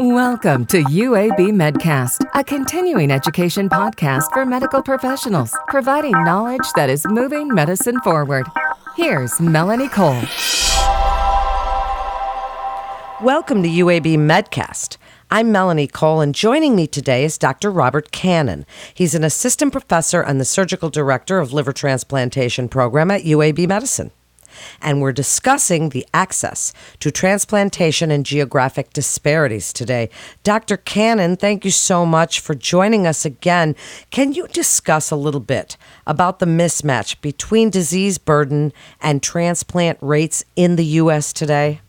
Welcome to UAB Medcast, a continuing education podcast for medical professionals, providing knowledge that is moving medicine forward. Here's Melanie Cole. Welcome to UAB Medcast. I'm Melanie Cole, and joining me today is Dr. Robert Cannon. He's an assistant professor and the surgical director of liver transplantation program at UAB Medicine. And we're discussing the access to transplantation and geographic disparities today. Dr. Cannon, thank you so much for joining us again. Can you discuss a little bit about the mismatch between disease burden and transplant rates in the U.S. today?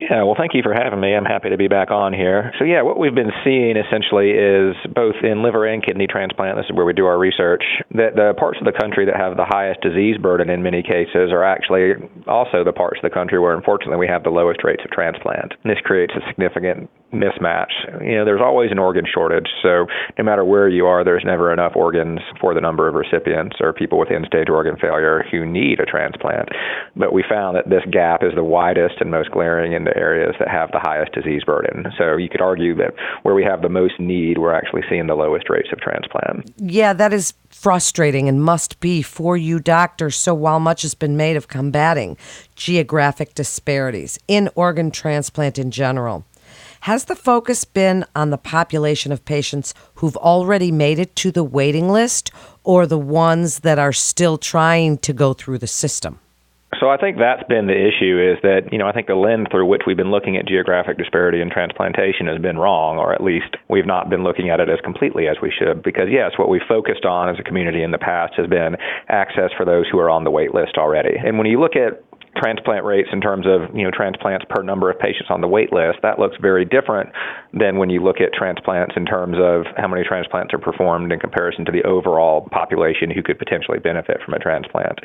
Yeah, well, thank you for having me. I'm happy to be back on here. So, what we've been seeing essentially is both in liver and kidney transplant, this is where we do our research, that the parts of the country that have the highest disease burden in many cases are actually also the parts of the country where, unfortunately, we have the lowest rates of transplant. And this creates a significant mismatch. There's always an organ shortage. So no matter where you are, there's never enough organs for the number of recipients or people with end-stage organ failure who need a transplant. But we found that this gap is the widest and most glaring in the areas that have the highest disease burden. So you could argue that where we have the most need, we're actually seeing the lowest rates of transplant. Yeah, that is frustrating and must be for you, doctor. So while much has been made of combating geographic disparities in organ transplant in general, has the focus been on the population of patients who've already made it to the waiting list or the ones that are still trying to go through the system? So I think that's been the issue is that, I think the lens through which we've been looking at geographic disparity in transplantation has been wrong, or at least we've not been looking at it as completely as we should. Because, yes, what we focused on as a community in the past has been access for those who are on the wait list already. And when you look at transplant rates in terms of, transplants per number of patients on the wait list, that looks very different than when you look at transplants in terms of how many transplants are performed in comparison to the overall population who could potentially benefit from a transplant.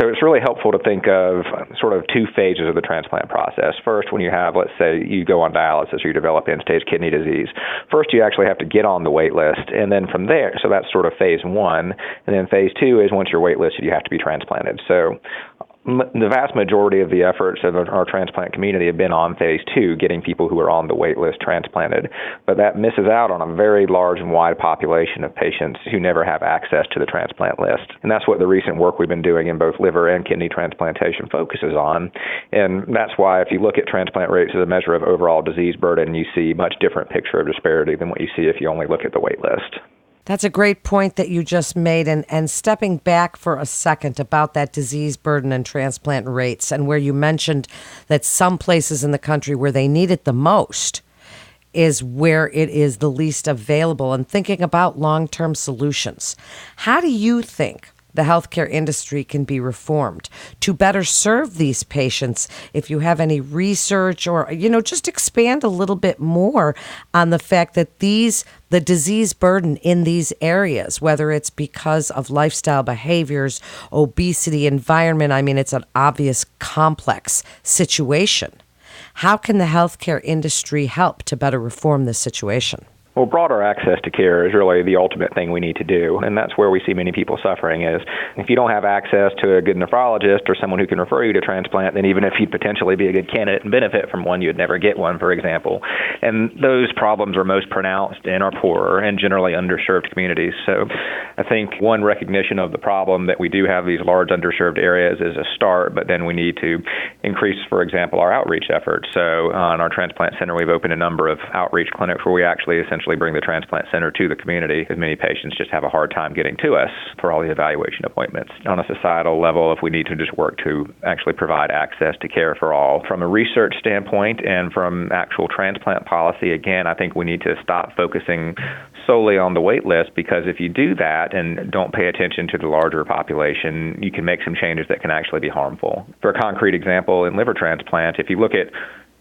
So it's really helpful to think of sort of two phases of the transplant process. First, when you have, let's say, you go on dialysis or you develop end-stage kidney disease. First, you actually have to get on the wait list. And then from there, so that's sort of phase one. And then phase two is once you're wait listed, you have to be transplanted. So the vast majority of the efforts of our transplant community have been on phase two, getting people who are on the wait list transplanted. But that misses out on a very large and wide population of patients who never have access to the transplant list. And that's what the recent work we've been doing in both liver and kidney transplantation focuses on. And that's why if you look at transplant rates as a measure of overall disease burden, you see a much different picture of disparity than what you see if you only look at the wait list. That's a great point that you just made. And stepping back for a second about that disease burden and transplant rates, and where you mentioned that some places in the country where they need it the most is where it is the least available, and thinking about long-term solutions. How do you think the healthcare industry can be reformed to better serve these patients? If you have any research or, just expand a little bit more on the fact that the disease burden in these areas, whether it's because of lifestyle behaviors, obesity, environment, it's an obvious complex situation. How can the healthcare industry help to better reform this situation? Well, broader access to care is really the ultimate thing we need to do, and that's where we see many people suffering is if you don't have access to a good nephrologist or someone who can refer you to transplant, then even if you'd potentially be a good candidate and benefit from one, you'd never get one, for example. And those problems are most pronounced in our poorer and generally underserved communities. So I think one recognition of the problem that we do have these large underserved areas is a start, but then we need to increase, for example, our outreach efforts. So on our transplant center, we've opened a number of outreach clinics where we actually essentially bring the transplant center to the community, because many patients just have a hard time getting to us for all the evaluation appointments. On a societal level, if we need to just work to actually provide access to care for all. From a research standpoint and from actual transplant policy, again, I think we need to stop focusing solely on the wait list, because if you do that and don't pay attention to the larger population, you can make some changes that can actually be harmful. For a concrete example, in liver transplant, if you look at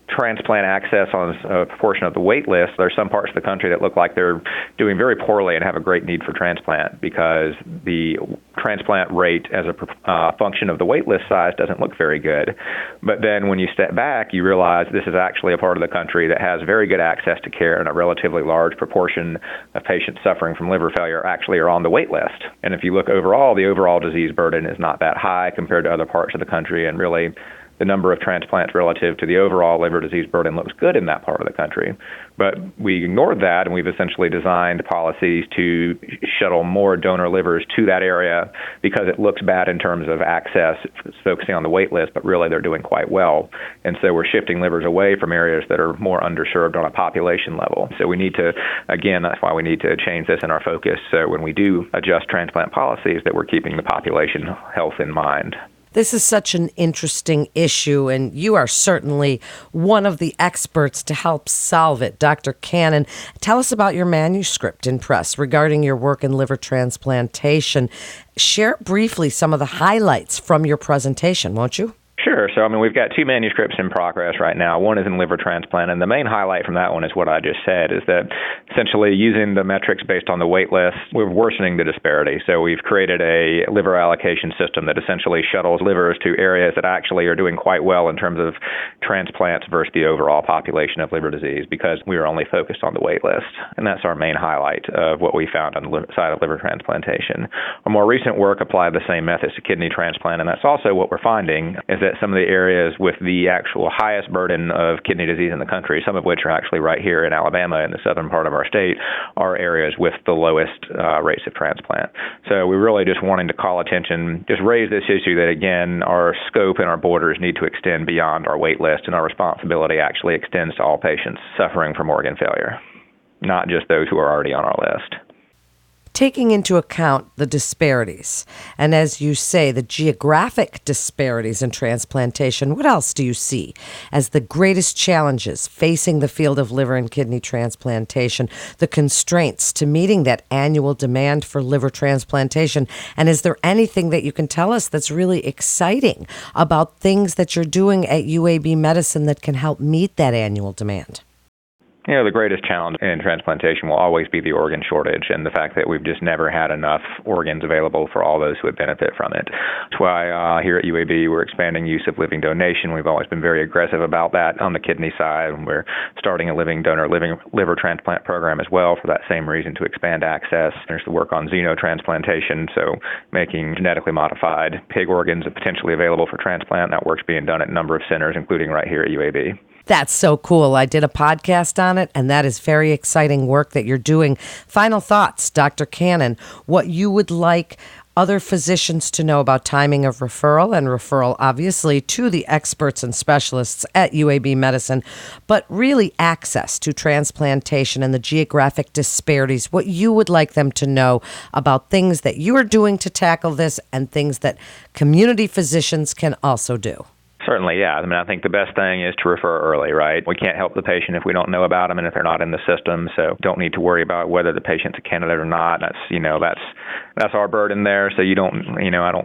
transplant access on a proportion of the wait list, there are some parts of the country that look like they're doing very poorly and have a great need for transplant because the transplant rate as a function of the wait list size doesn't look very good. But then when you step back, you realize this is actually a part of the country that has very good access to care, and a relatively large proportion of patients suffering from liver failure actually are on the wait list. And if you look overall, the overall disease burden is not that high compared to other parts of the country, and really the number of transplants relative to the overall liver disease burden looks good in that part of the country. But we ignored that, and we've essentially designed policies to shuttle more donor livers to that area because it looks bad in terms of access, focusing on the wait list, but really they're doing quite well. And so we're shifting livers away from areas that are more underserved on a population level. So we need to, again, that's why we need to change this in our focus. So when we do adjust transplant policies, that we're keeping the population health in mind. This is such an interesting issue, and you are certainly one of the experts to help solve it. Dr. Cannon, tell us about your manuscript in press regarding your work in liver transplantation. Share briefly some of the highlights from your presentation, won't you? Sure. So, we've got two manuscripts in progress right now. One is in liver transplant, and the main highlight from that one is what I just said, is that essentially using the metrics based on the wait list, we're worsening the disparity. So we've created a liver allocation system that essentially shuttles livers to areas that actually are doing quite well in terms of transplants versus the overall population of liver disease, because we were only focused on the wait list. And that's our main highlight of what we found on the side of liver transplantation. Our more recent work applied the same methods to kidney transplant, and that's also what we're finding is that some of the areas with the actual highest burden of kidney disease in the country, some of which are actually right here in Alabama in the southern part of our state, are areas with the lowest rates of transplant. So we're really just wanting to call attention, just raise this issue that, again, our scope and our borders need to extend beyond our wait list, and our responsibility actually extends to all patients suffering from organ failure, not just those who are already on our list. Taking into account the disparities, and as you say, the geographic disparities in transplantation, what else do you see as the greatest challenges facing the field of liver and kidney transplantation, the constraints to meeting that annual demand for liver transplantation? And is there anything that you can tell us that's really exciting about things that you're doing at UAB Medicine that can help meet that annual demand? The greatest challenge in transplantation will always be the organ shortage and the fact that we've just never had enough organs available for all those who would benefit from it. That's why here at UAB, we're expanding use of living donation. We've always been very aggressive about that on the kidney side, and we're starting a living donor liver transplant program as well for that same reason, to expand access. There's the work on xenotransplantation, so making genetically modified pig organs potentially available for transplant. That work's being done at a number of centers, including right here at UAB. That's so cool. I did a podcast on it, and that is very exciting work that you're doing. Final thoughts, Dr. Cannon, what you would like other physicians to know about timing of referral, and referral obviously to the experts and specialists at UAB Medicine, but really access to transplantation and the geographic disparities, what you would like them to know about things that you are doing to tackle this and things that community physicians can also do. Certainly, yeah. I think the best thing is to refer early, right? We can't help the patient if we don't know about them and if they're not in the system. So don't need to worry about whether the patient's a candidate or not. That's our burden there. So I don't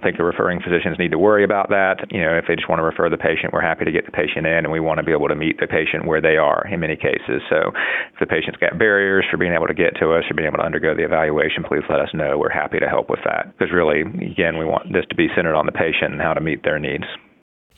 think the referring physicians need to worry about that. If they just want to refer the patient, we're happy to get the patient in, and we want to be able to meet the patient where they are in many cases. So if the patient's got barriers for being able to get to us or being able to undergo the evaluation, please let us know. We're happy to help with that, because really, again, we want this to be centered on the patient and how to meet their needs.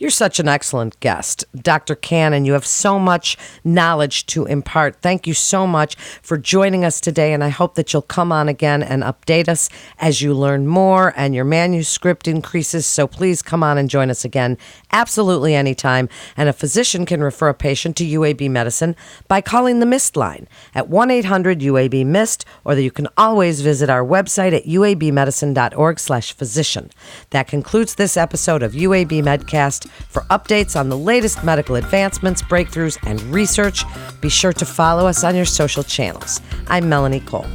You're such an excellent guest, Dr. Cannon. You have so much knowledge to impart. Thank you so much for joining us today, and I hope that you'll come on again and update us as you learn more and your manuscript increases. So please come on and join us again absolutely anytime. And a physician can refer a patient to UAB Medicine by calling the MIST line at 1-800-UAB-MIST, or you can always visit our website at uabmedicine.org/physician. That concludes this episode of UAB Medcast. For updates on the latest medical advancements, breakthroughs, and research, be sure to follow us on your social channels. I'm Melanie Cole.